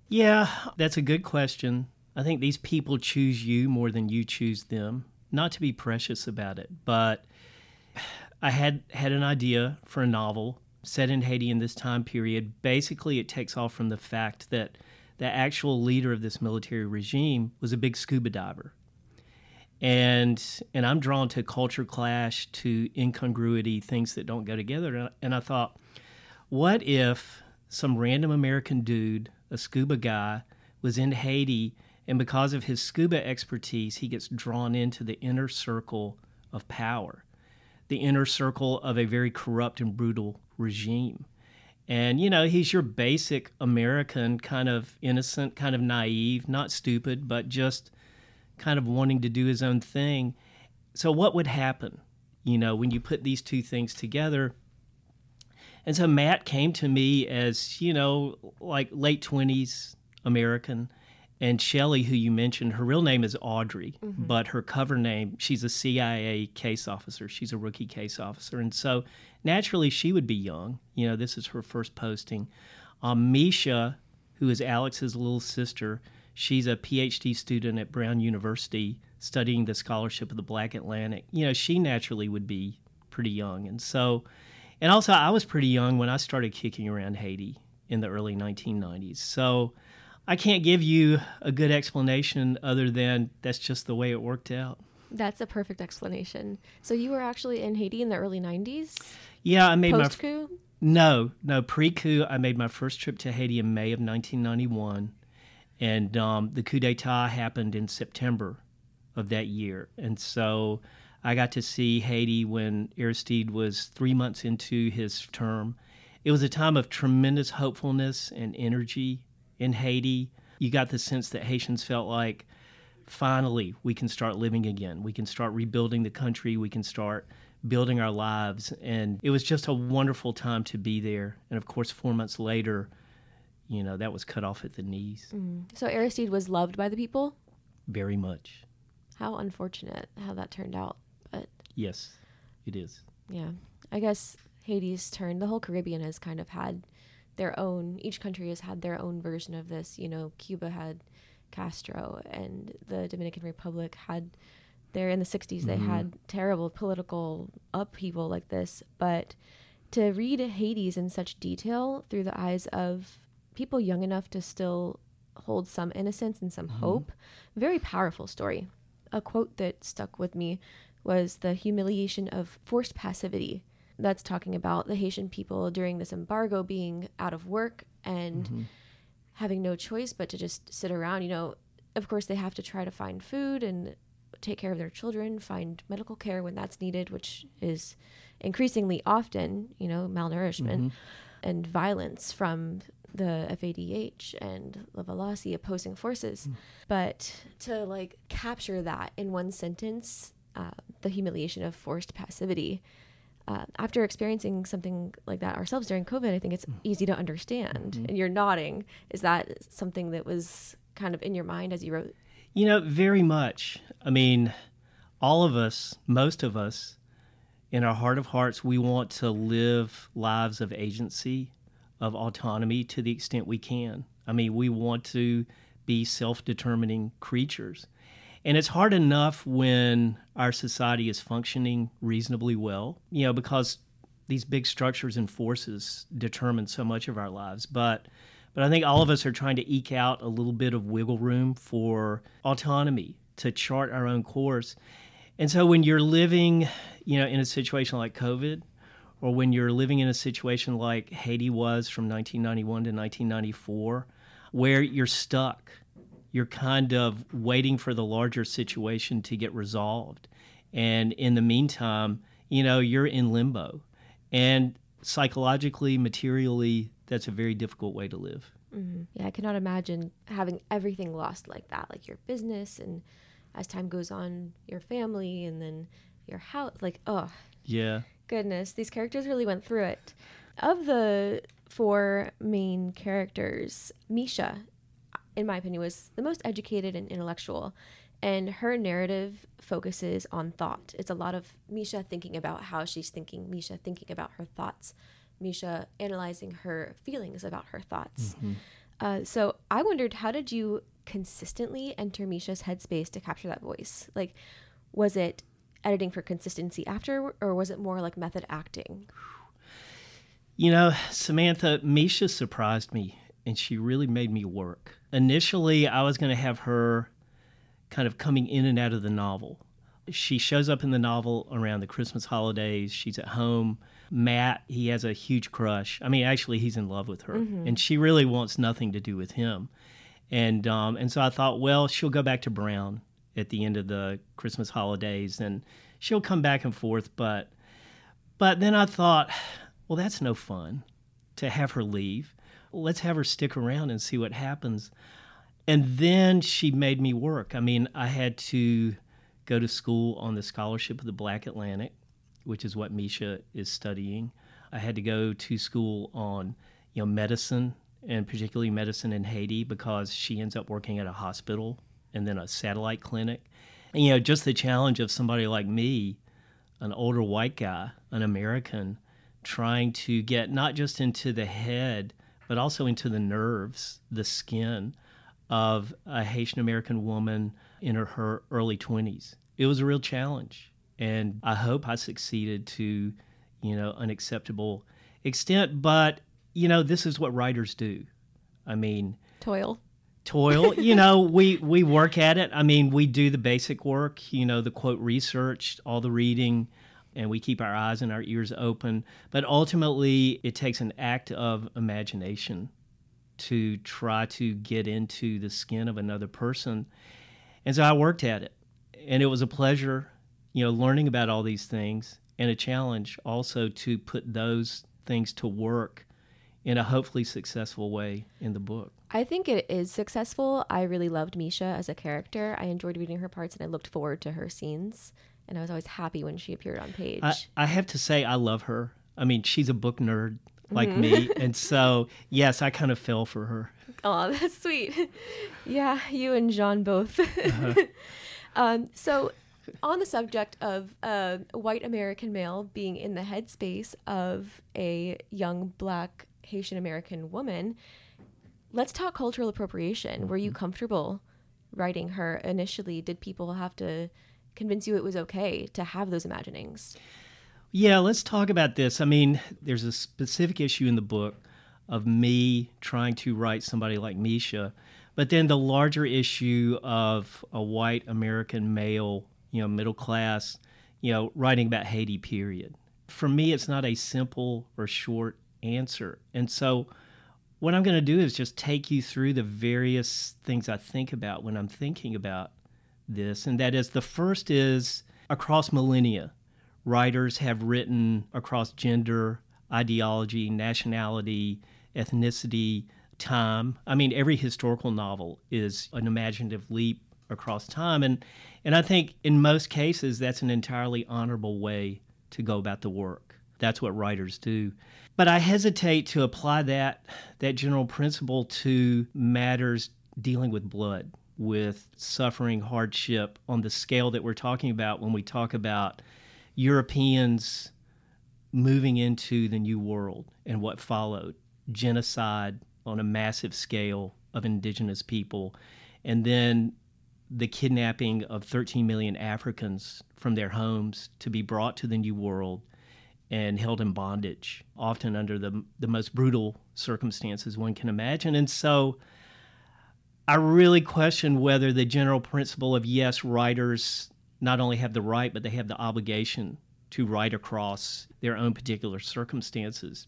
Yeah, that's a good question. I think these people choose you more than you choose them. Not to be precious about it, but I had an idea for a novel set in Haiti in this time period. Basically, it takes off from the fact that the actual leader of this military regime was a big scuba diver. And I'm drawn to culture clash, to incongruity, things that don't go together. And I thought, what if some random American dude, a scuba guy, was in Haiti And because of his scuba expertise, he gets drawn into the inner circle of power, the inner circle of a very corrupt and brutal regime. And, you know, he's your basic American, kind of innocent, kind of naive, not stupid, but just kind of wanting to do his own thing. So what would happen, you know, when you put these two things together? And so Matt came to me as, you know, like late 20s American. And Shelley, who you mentioned, her real name is Audrey, mm-hmm. but her cover name, she's a CIA case officer. She's a rookie case officer. And so naturally, she would be young. You know, this is her first posting. Misha, who is Alex's little sister, she's a PhD student at Brown University studying the scholarship of the Black Atlantic. You know, she naturally would be pretty young. And so, and also I was pretty young when I started kicking around Haiti in the early 1990s. So I can't give you a good explanation other than that's just the way it worked out. That's a perfect explanation. So you were actually in Haiti in the early 90s? Yeah, I made Post-coup? No, pre-coup. I made my first trip to Haiti in May of 1991, and the coup d'etat happened in September of that year. And so I got to see Haiti when Aristide was 3 months into his term. It was a time of tremendous hopefulness and energy. In Haiti, you got the sense that Haitians felt like, finally, we can start living again. We can start rebuilding the country. We can start building our lives. And it was just a wonderful time to be there. And, of course, 4 months later, you know, that was cut off at the knees. Mm. So Aristide was loved by the people? Very much. How unfortunate how that turned out. But yes, it is. Yeah. I guess Haiti's turn, the whole Caribbean has kind of had their own, each country has had their own version of this. You know, Cuba had Castro, and the Dominican Republic had their, in the 60s, mm-hmm. they had terrible political upheaval like this. But to read Haiti's in such detail through the eyes of people young enough to still hold some innocence and some mm-hmm. hope, very powerful story. A quote that stuck with me was the humiliation of forced passivity. That's talking about the Haitian people during this embargo being out of work and mm-hmm. having no choice but to just sit around. You know, of course, they have to try to find food and take care of their children, find medical care when that's needed, which is increasingly often, you know, malnourishment mm-hmm. and violence from the FADH and Lavalasi opposing forces. Mm. But to, like, capture that in one sentence, the humiliation of forced passivity. After experiencing something like that ourselves during COVID, I think it's easy to understand. Mm-hmm. And you're nodding. Is that something that was kind of in your mind as you wrote? You know, very much. I mean, all of us, most of us, in our heart of hearts, we want to live lives of agency, of autonomy to the extent we can. I mean, we want to be self-determining creatures. And it's hard enough when our society is functioning reasonably well, you know, because these big structures and forces determine so much of our lives. But I think all of us are trying to eke out a little bit of wiggle room for autonomy to chart our own course. And so when you're living, you know, in a situation like COVID, or when you're living in a situation like Haiti was from 1991 to 1994, where you're stuck, you're kind of waiting for the larger situation to get resolved. And in the meantime, you know, you're in limbo. And psychologically, materially, that's a very difficult way to live. Mm-hmm. Yeah, I cannot imagine having everything lost like that, like your business and as time goes on, your family and then your house. Like, oh, yeah, goodness, these characters really went through it. Of the four main characters, Misha, in my opinion, was the most educated and intellectual. And her narrative focuses on thought. It's a lot of Misha thinking about how she's thinking, Misha thinking about her thoughts, Misha analyzing her feelings about her thoughts. Mm-hmm. So I wondered, how did you consistently enter Misha's headspace to capture that voice? Like, was it editing for consistency after, or was it more like method acting? You know, Samantha, Misha surprised me, and she really made me work. Initially, I was going to have her kind of coming in and out of the novel. She shows up in the novel around the Christmas holidays. She's at home. Matt, he has a huge crush. I mean, actually, he's in love with her. Mm-hmm. And she really wants nothing to do with him. And so I thought, well, she'll go back to Brown at the end of the Christmas holidays, and she'll come back and forth. But then I thought, well, that's no fun to have her leave. Let's have her stick around and see what happens. And then she made me work. I mean, I had to go to school on the scholarship of the Black Atlantic, which is what Misha is studying. I had to go to school on, medicine, and particularly medicine in Haiti, because she ends up working at a hospital and then a satellite clinic. And, just the challenge of somebody like me, an older white guy, an American, trying to get not just into the head, but also into the nerves, the skin of a Haitian American woman in her early 20s. It was a real challenge. And I hope I succeeded to, an acceptable extent. But, this is what writers do. I mean... Toil. We work at it. I mean, we do the basic work, the quote research, all the reading, and we keep our eyes and our ears open. But ultimately, it takes an act of imagination to try to get into the skin of another person. And so I worked at it. And it was a pleasure, learning about all these things, and a challenge also to put those things to work in a hopefully successful way in the book. I think it is successful. I really loved Misha as a character. I enjoyed reading her parts, and I looked forward to her scenes. And I was always happy when she appeared on page. I have to say I love her. I mean, she's a book nerd like me. And so, yes, I kind of fell for her. Oh, that's sweet. Yeah, you and John both. Uh-huh. So on the subject of a white American male being in the headspace of a young Black Haitian American woman, let's talk cultural appropriation. Were you comfortable writing her initially? Did people have to convince you it was okay to have those imaginings? Yeah, let's talk about this. I mean, there's a specific issue in the book of me trying to write somebody like Misha, but then the larger issue of a white American male, middle class, writing about Haiti, period. For me, it's not a simple or short answer. And so what I'm going to do is just take you through the various things I think about when I'm thinking about this. And that is, the first is across millennia, writers have written across gender, ideology, nationality, ethnicity, time. I mean, every historical novel is an imaginative leap across time. And I think in most cases, that's an entirely honorable way to go about the work. That's what writers do. But I hesitate to apply that general principle to matters dealing with blood, with suffering, hardship, on the scale that we're talking about when we talk about Europeans moving into the New World and what followed. Genocide on a massive scale of indigenous people, and then the kidnapping of 13 million Africans from their homes to be brought to the New World and held in bondage, often under the most brutal circumstances one can imagine. And so I really question whether the general principle of, yes, writers not only have the right, but they have the obligation to write across their own particular circumstances.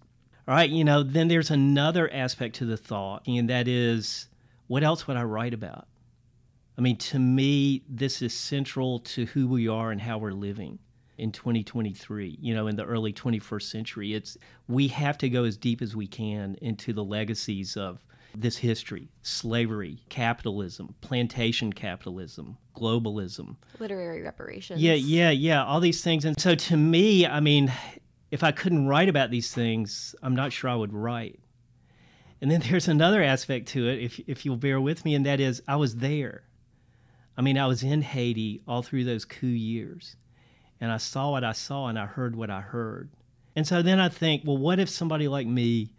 All right, then there's another aspect to the thought, and that is, what else would I write about? I mean, to me, this is central to who we are and how we're living in 2023, in the early 21st century. We have to go as deep as we can into the legacies of this history: slavery, capitalism, plantation capitalism, globalism. Literary reparations. Yeah, all these things. And so to me, I mean, if I couldn't write about these things, I'm not sure I would write. And then there's another aspect to it, if you'll bear with me, and that is, I was there. I mean, I was in Haiti all through those coup years, and I saw what I saw, and I heard what I heard. And so then I think, well, what if somebody like me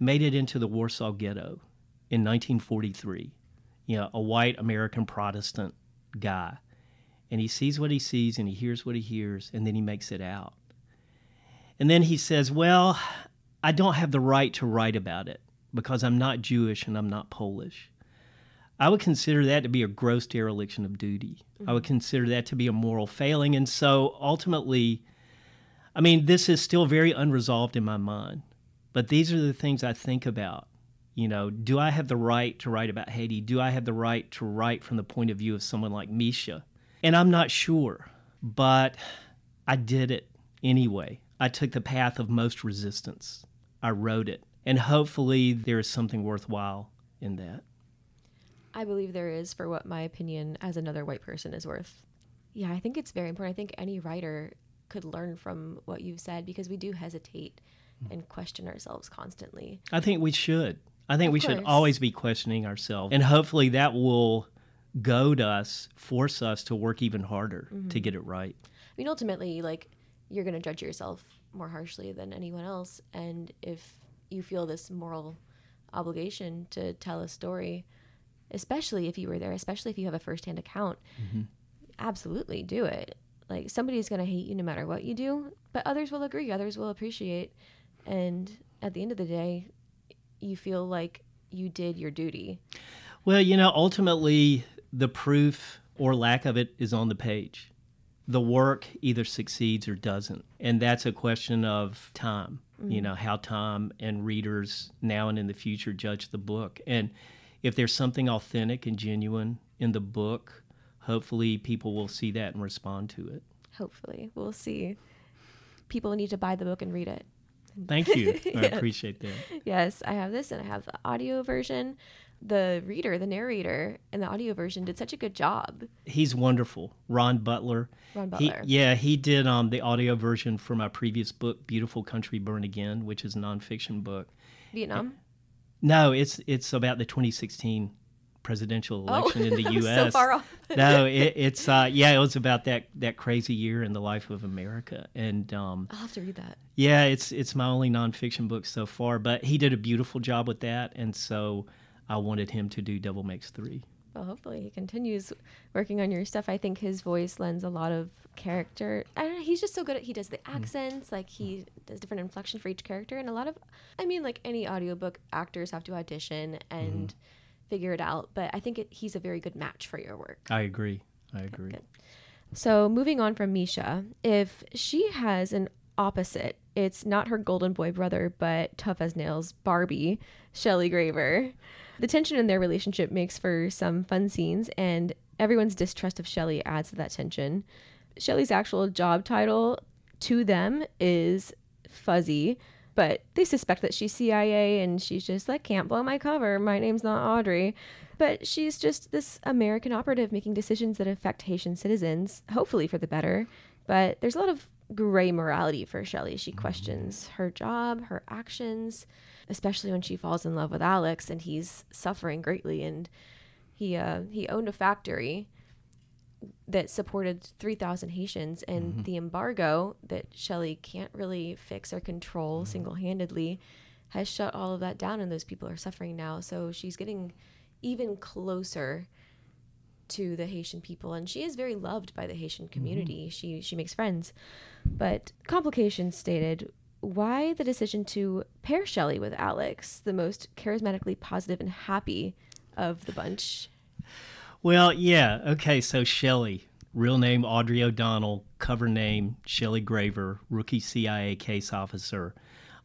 made it into the Warsaw Ghetto in 1943, a white American Protestant guy, and he sees what he sees, and he hears what he hears, and then he makes it out. And then he says, well, I don't have the right to write about it because I'm not Jewish and I'm not Polish. I would consider that to be a gross dereliction of duty. Mm-hmm. I would consider that to be a moral failing. And so ultimately, I mean, this is still very unresolved in my mind, but these are the things I think about, you know, do I have the right to write about Haiti? Do I have the right to write from the point of view of someone like Misha? And I'm not sure, but I did it anyway. I took the path of most resistance. I wrote it. And hopefully there is something worthwhile in that. I believe there is, for what my opinion as another white person is worth. Yeah, I think it's very important. I think any writer could learn from what you've said, because we do hesitate and question ourselves constantly. I think we should. I think we should always be questioning ourselves. And hopefully that will goad us, force us to work even harder to get it right. I mean, ultimately, like, you're going to judge yourself more harshly than anyone else. And if you feel this moral obligation to tell a story, especially if you were there, especially if you have a firsthand account, absolutely do it. Like, somebody's going to hate you no matter what you do, but others will agree, others will appreciate. And at the end of the day, you feel like you did your duty. Well, you know, ultimately, the proof or lack of it is on the page. The work either succeeds or doesn't. And that's a question of time, you know, how time and readers now and in the future judge the book. And if there's something authentic and genuine in the book, hopefully people will see that and respond to it. Hopefully. We'll see. People need to buy the book and read it. Thank you. Yes. I appreciate that. Yes, I have this, and I have the audio version. The reader, the narrator, and the audio version did such a good job. He's wonderful. Ron Butler. He did the audio version for my previous book, Beautiful Country Burn Again, which is a nonfiction book. Vietnam? No, it's about the 2016 presidential election in the U.S. So far off. It was about that crazy year in the life of America, and I'll have to read that. Yeah, it's my only nonfiction book so far, but he did a beautiful job with that, and so I wanted him to do Devil Makes Three. Well, hopefully he continues working on your stuff. I think his voice lends a lot of character. I don't know, he's just so good at, he does the accents, like he does different inflection for each character, and a lot of, I mean, like any audiobook, actors have to audition and figure it out, but I think he's a very good match for your work. I agree. Good. So moving on from Misha, if she has an opposite, it's not her golden boy brother, but tough as nails Barbie, Shelley Graver. The tension in their relationship makes for some fun scenes, and everyone's distrust of Shelley adds to that tension. Shelley's actual job title to them is fuzzy, but they suspect that she's CIA, and she's just like, can't blow my cover. My name's not Audrey. But she's just this American operative making decisions that affect Haitian citizens, hopefully for the better. But there's a lot of gray morality for Shelley. She questions her job, her actions, especially when she falls in love with Alex, and he's suffering greatly. And he owned a factory that supported 3,000 Haitians, and the embargo that Shelley can't really fix or control single-handedly has shut all of that down, and those people are suffering now. So she's getting even closer to the Haitian people, and she is very loved by the Haitian community. She makes friends. But complications stated, why the decision to pair Shelley with Alex, the most charismatically positive and happy of the bunch? Well, yeah. Okay, so Shelley, real name Audrey O'Donnell, cover name Shelley Graver, rookie CIA case officer.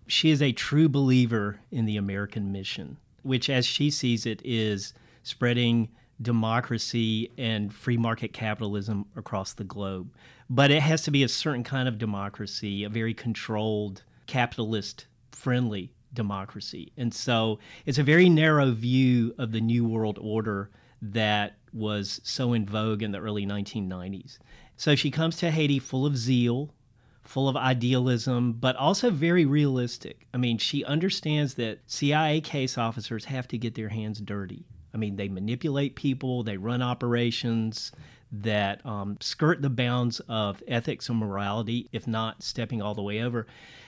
She is a true believer in the American mission, which as she sees it is spreading democracy and free market capitalism across the globe. But it has to be a certain kind of democracy, a very controlled, capitalist-friendly democracy. And so it's a very narrow view of the New World Order that was so in vogue in the early 1990s. So she comes to Haiti full of zeal, full of idealism, but also very realistic. I mean, she understands that CIA case officers have to get their hands dirty. I mean, they manipulate people, they run operations that skirt the bounds of ethics and morality, if not stepping all the way over.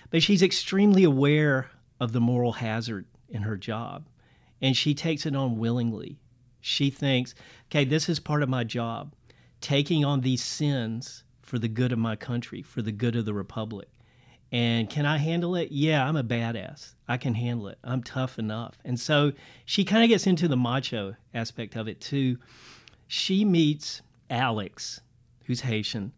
But she's extremely aware of the moral hazard in her job, and she takes it on willingly. She thinks, okay, this is part of my job, taking on these sins for the good of my country, for the good of the republic. And can I handle it? Yeah, I'm a badass. I can handle it. I'm tough enough. And so she kind of gets into the macho aspect of it too. She meets Alex, who's Haitian,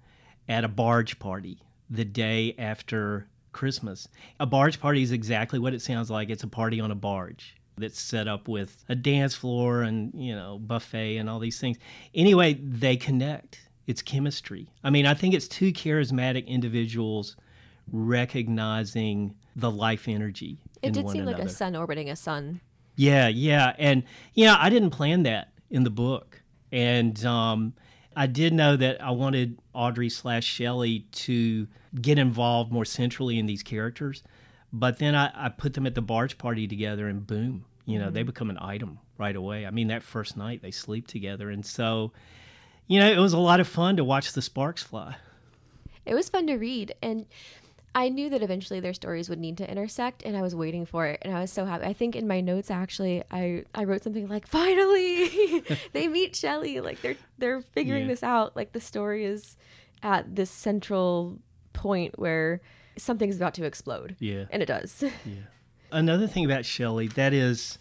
at a barge party the day after Christmas. A barge party is exactly what it sounds like. It's a party on a barge. that's set up with a dance floor and, you know, buffet and all these things. Anyway, they connect. It's chemistry. I mean, I think it's two charismatic individuals recognizing the life energy in one another. It did seem like a sun orbiting a sun. Yeah. And, you know, I didn't plan that in the book. And I did know that I wanted Audrey/Shelley to get involved more centrally in these characters. But then I put them at the barge party together and boom, you know, mm-hmm. they become an item right away. I mean, that first night they sleep together. And so, you know, it was a lot of fun to watch the sparks fly. It was fun to read. And I knew that eventually their stories would need to intersect, and I was waiting for it, and I was so happy. I think in my notes, actually, I wrote something like, finally, they meet Shelley. Like, they're figuring this out. Like, the story is at this central point where something's about to explode. Yeah. And it does. Yeah. Another thing about Shelley, that is,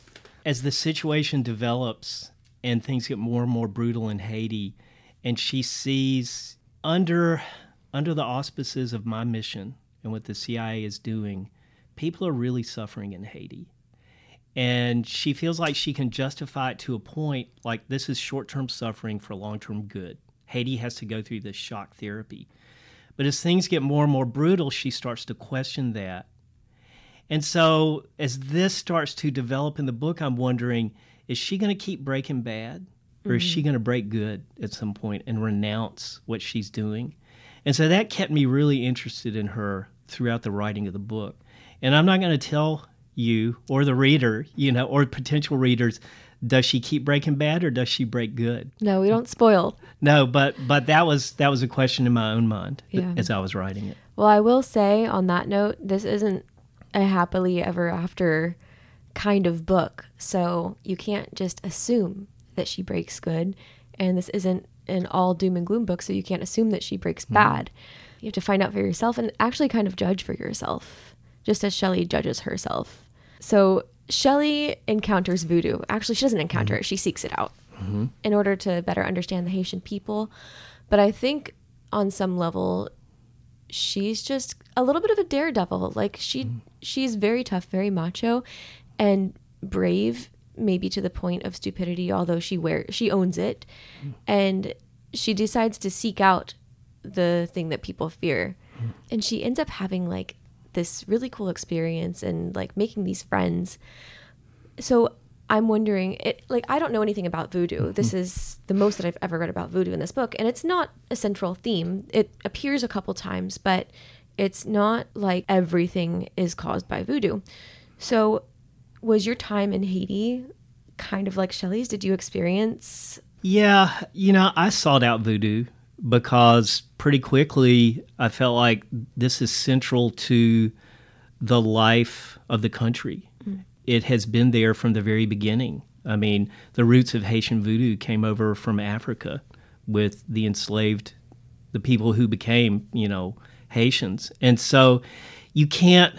as the situation develops and things get more and more brutal in Haiti, and she sees under the auspices of my mission— and what the CIA is doing, people are really suffering in Haiti. And she feels like she can justify it to a point, like this is short-term suffering for long-term good. Haiti has to go through this shock therapy. But as things get more and more brutal, she starts to question that. And so as this starts to develop in the book, I'm wondering, is she going to keep breaking bad? Or is she going to break good at some point and renounce what she's doing? And so that kept me really interested in her throughout the writing of the book. And I'm not going to tell you or the reader, you know, or potential readers, does she keep breaking bad or does she break good? No, we don't spoil. No, but that was a question in my own mind as I was writing it. Well, I will say on that note, this isn't a happily ever after kind of book. So you can't just assume that she breaks good. And this isn't an all doom and gloom book, so you can't assume that she breaks bad. You have to find out for yourself and actually kind of judge for yourself, just as Shelley judges herself. So Shelley encounters voodoo. Actually, she doesn't encounter it. She seeks it out in order to better understand the Haitian people. But I think on some level, she's just a little bit of a daredevil. Like she's very tough, very macho, and brave, maybe to the point of stupidity, although she owns it, and she decides to seek out the thing that people fear, and she ends up having like this really cool experience and like making these friends. So I'm wondering, I don't know anything about voodoo. This is the most that I've ever read about voodoo in this book, and it's not a central theme. It appears a couple times, but it's not like everything is caused by voodoo. So was your time in Haiti kind of like Shelley's? Did you experience? Yeah, you know, I sought out voodoo because pretty quickly I felt like this is central to the life of the country. It has been there from the very beginning. I mean, the roots of Haitian voodoo came over from Africa with the people who became, you know, Haitians. And so you can't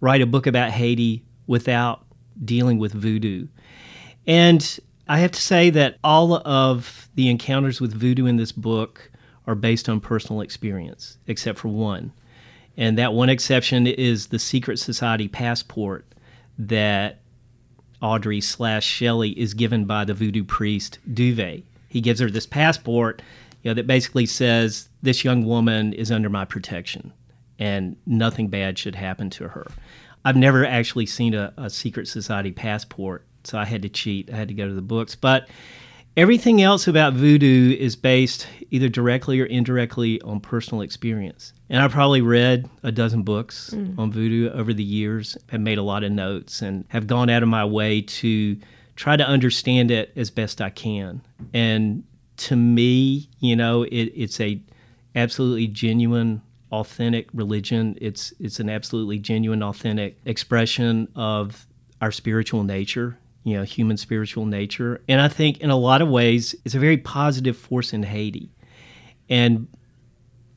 write a book about Haiti without dealing with voodoo. And I have to say that all of the encounters with voodoo in this book are based on personal experience, except for one. And that one exception is the secret society passport that Audrey/Shelley is given by the voodoo priest Duve. He gives her this passport, you know, that basically says, this young woman is under my protection and nothing bad should happen to her. I've never actually seen a secret society passport, so I had to cheat. I had to go to the books. But everything else about voodoo is based either directly or indirectly on personal experience. And I probably read a dozen books on voodoo over the years, have made a lot of notes, and have gone out of my way to try to understand it as best I can. And to me, you know, it's a absolutely genuine, authentic religion. It's an absolutely genuine, authentic expression of our spiritual nature, you know, human spiritual nature. And I think in a lot of ways, it's a very positive force in Haiti. And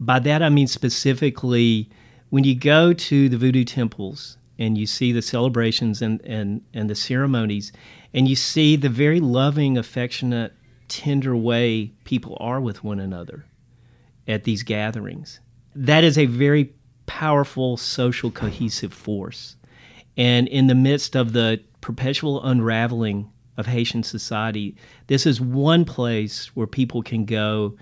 by that, I mean specifically, when you go to the voodoo temples and you see the celebrations and the ceremonies, and you see the very loving, affectionate, tender way people are with one another at these gatherings, that is a very powerful social cohesive force. And in the midst of the perpetual unraveling of Haitian society, this is one place where people can go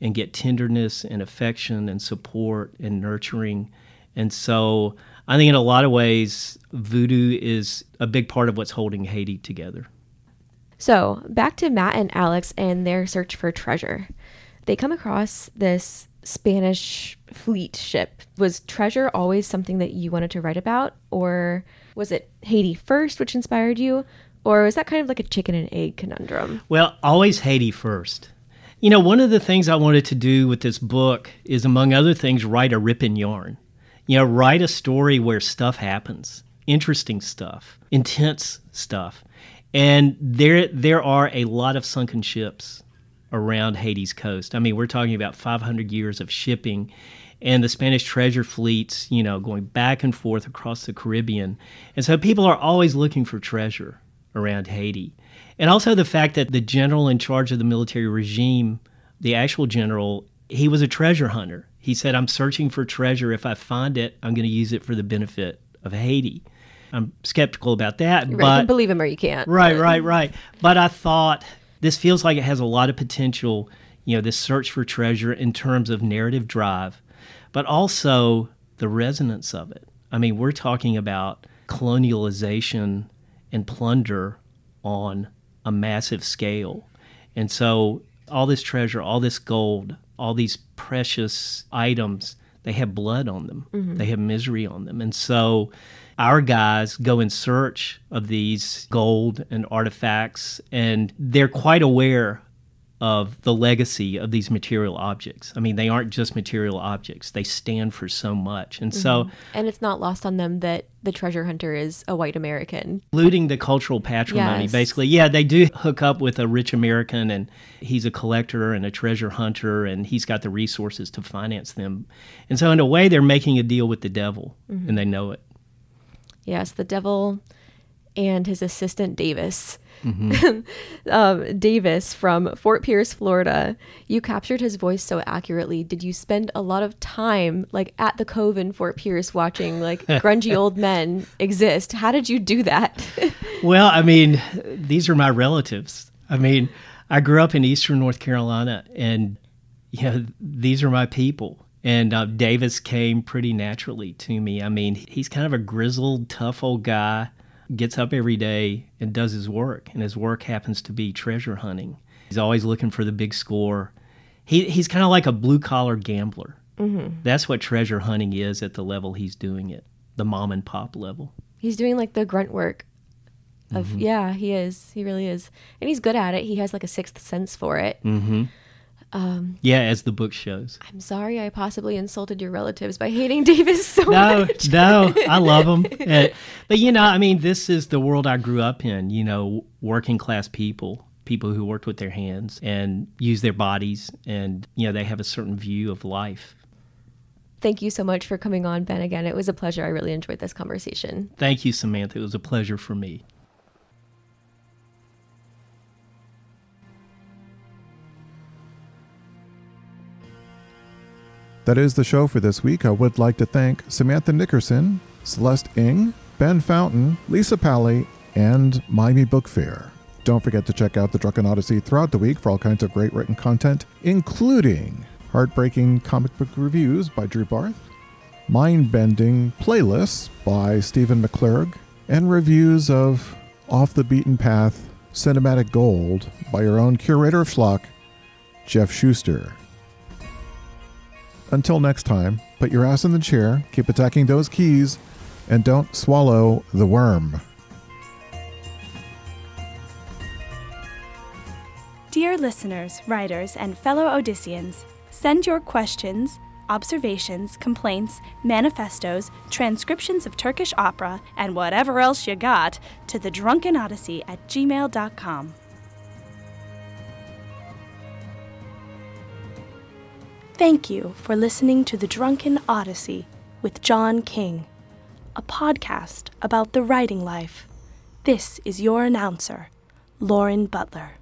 and get tenderness and affection and support and nurturing. And so I think in a lot of ways, voodoo is a big part of what's holding Haiti together. So back to Matt and Alex and their search for treasure. They come across this Spanish fleet ship. Was treasure always something that you wanted to write about? Or was it Haiti first, which inspired you? Or was that kind of like a chicken and egg conundrum? Well, always Haiti first. You know, one of the things I wanted to do with this book is, among other things, write a ripping yarn. You know, write a story where stuff happens, interesting stuff, intense stuff. And there are a lot of sunken ships around Haiti's coast. I mean, we're talking about 500 years of shipping and the Spanish treasure fleets, you know, going back and forth across the Caribbean. And so people are always looking for treasure around Haiti. And also the fact that the general in charge of the military regime, the actual general, he was a treasure hunter. He said, I'm searching for treasure. If I find it, I'm going to use it for the benefit of Haiti. I'm skeptical about that. Right, but you believe him or you can't. Right. But I thought this feels like it has a lot of potential, you know, this search for treasure in terms of narrative drive, but also the resonance of it. I mean, we're talking about colonialization and plunder on a massive scale. And so all this treasure, all this gold, all these precious items, they have blood on them. Mm-hmm. They have misery on them. And so our guys go in search of these gold and artifacts, and they're quite aware of the legacy of these material objects. I mean, they aren't just material objects. They stand for so much. And so... And it's not lost on them that the treasure hunter is a white American. Looting the cultural patrimony, yes. Basically. Yeah, they do hook up with a rich American, and he's a collector and a treasure hunter, and he's got the resources to finance them. And so in a way, they're making a deal with the devil, mm-hmm. and they know it. Yes, the devil and his assistant, Davis. Mm-hmm. Davis from Fort Pierce, Florida. You captured his voice so accurately. Did you spend a lot of time like at the Cove in Fort Pierce watching like grungy old men exist? How did you do that? Well, I mean, these are my relatives. I mean, I grew up in Eastern North Carolina, and you know, these are my people. And Davis came pretty naturally to me. I mean, he's kind of a grizzled, tough old guy, gets up every day and does his work. And his work happens to be treasure hunting. He's always looking for the big score. He's kind of like a blue-collar gambler. Mm-hmm. That's what treasure hunting is at the level he's doing it, the mom and pop level. He's doing like the grunt work. Of mm-hmm. Yeah, he is. He really is. And he's good at it. He has like a sixth sense for it. Mm-hmm. Yeah, as the book shows. I'm sorry I possibly insulted your relatives by hating Davis so much. No, I love him. But, you know, I mean, this is the world I grew up in, you know, working class people, people who worked with their hands and use their bodies. And, you know, they have a certain view of life. Thank you so much for coming on, Ben, again. It was a pleasure. I really enjoyed this conversation. Thank you, Samantha. It was a pleasure for me. That is the show for this week. I would like to thank Samantha Nickerson, Celeste Ng, Ben Fountain, Lisa Pally, and Miami Book Fair. Don't forget to check out the Drunken Odyssey throughout the week for all kinds of great written content, including heartbreaking comic book reviews by Drew Barth, mind-bending playlists by Stephen McClurg, and reviews of off-the-beaten-path cinematic gold by your own curator of schlock, Jeff Schuster. Until next time, put your ass in the chair, keep attacking those keys, and don't swallow the worm. Dear listeners, writers, and fellow Odysseans, send your questions, observations, complaints, manifestos, transcriptions of Turkish opera, and whatever else you got to thedrunkenodyssey@gmail.com. Thank you for listening to The Drunken Odyssey with John King, a podcast about the writing life. This is your announcer, Lauren Butler.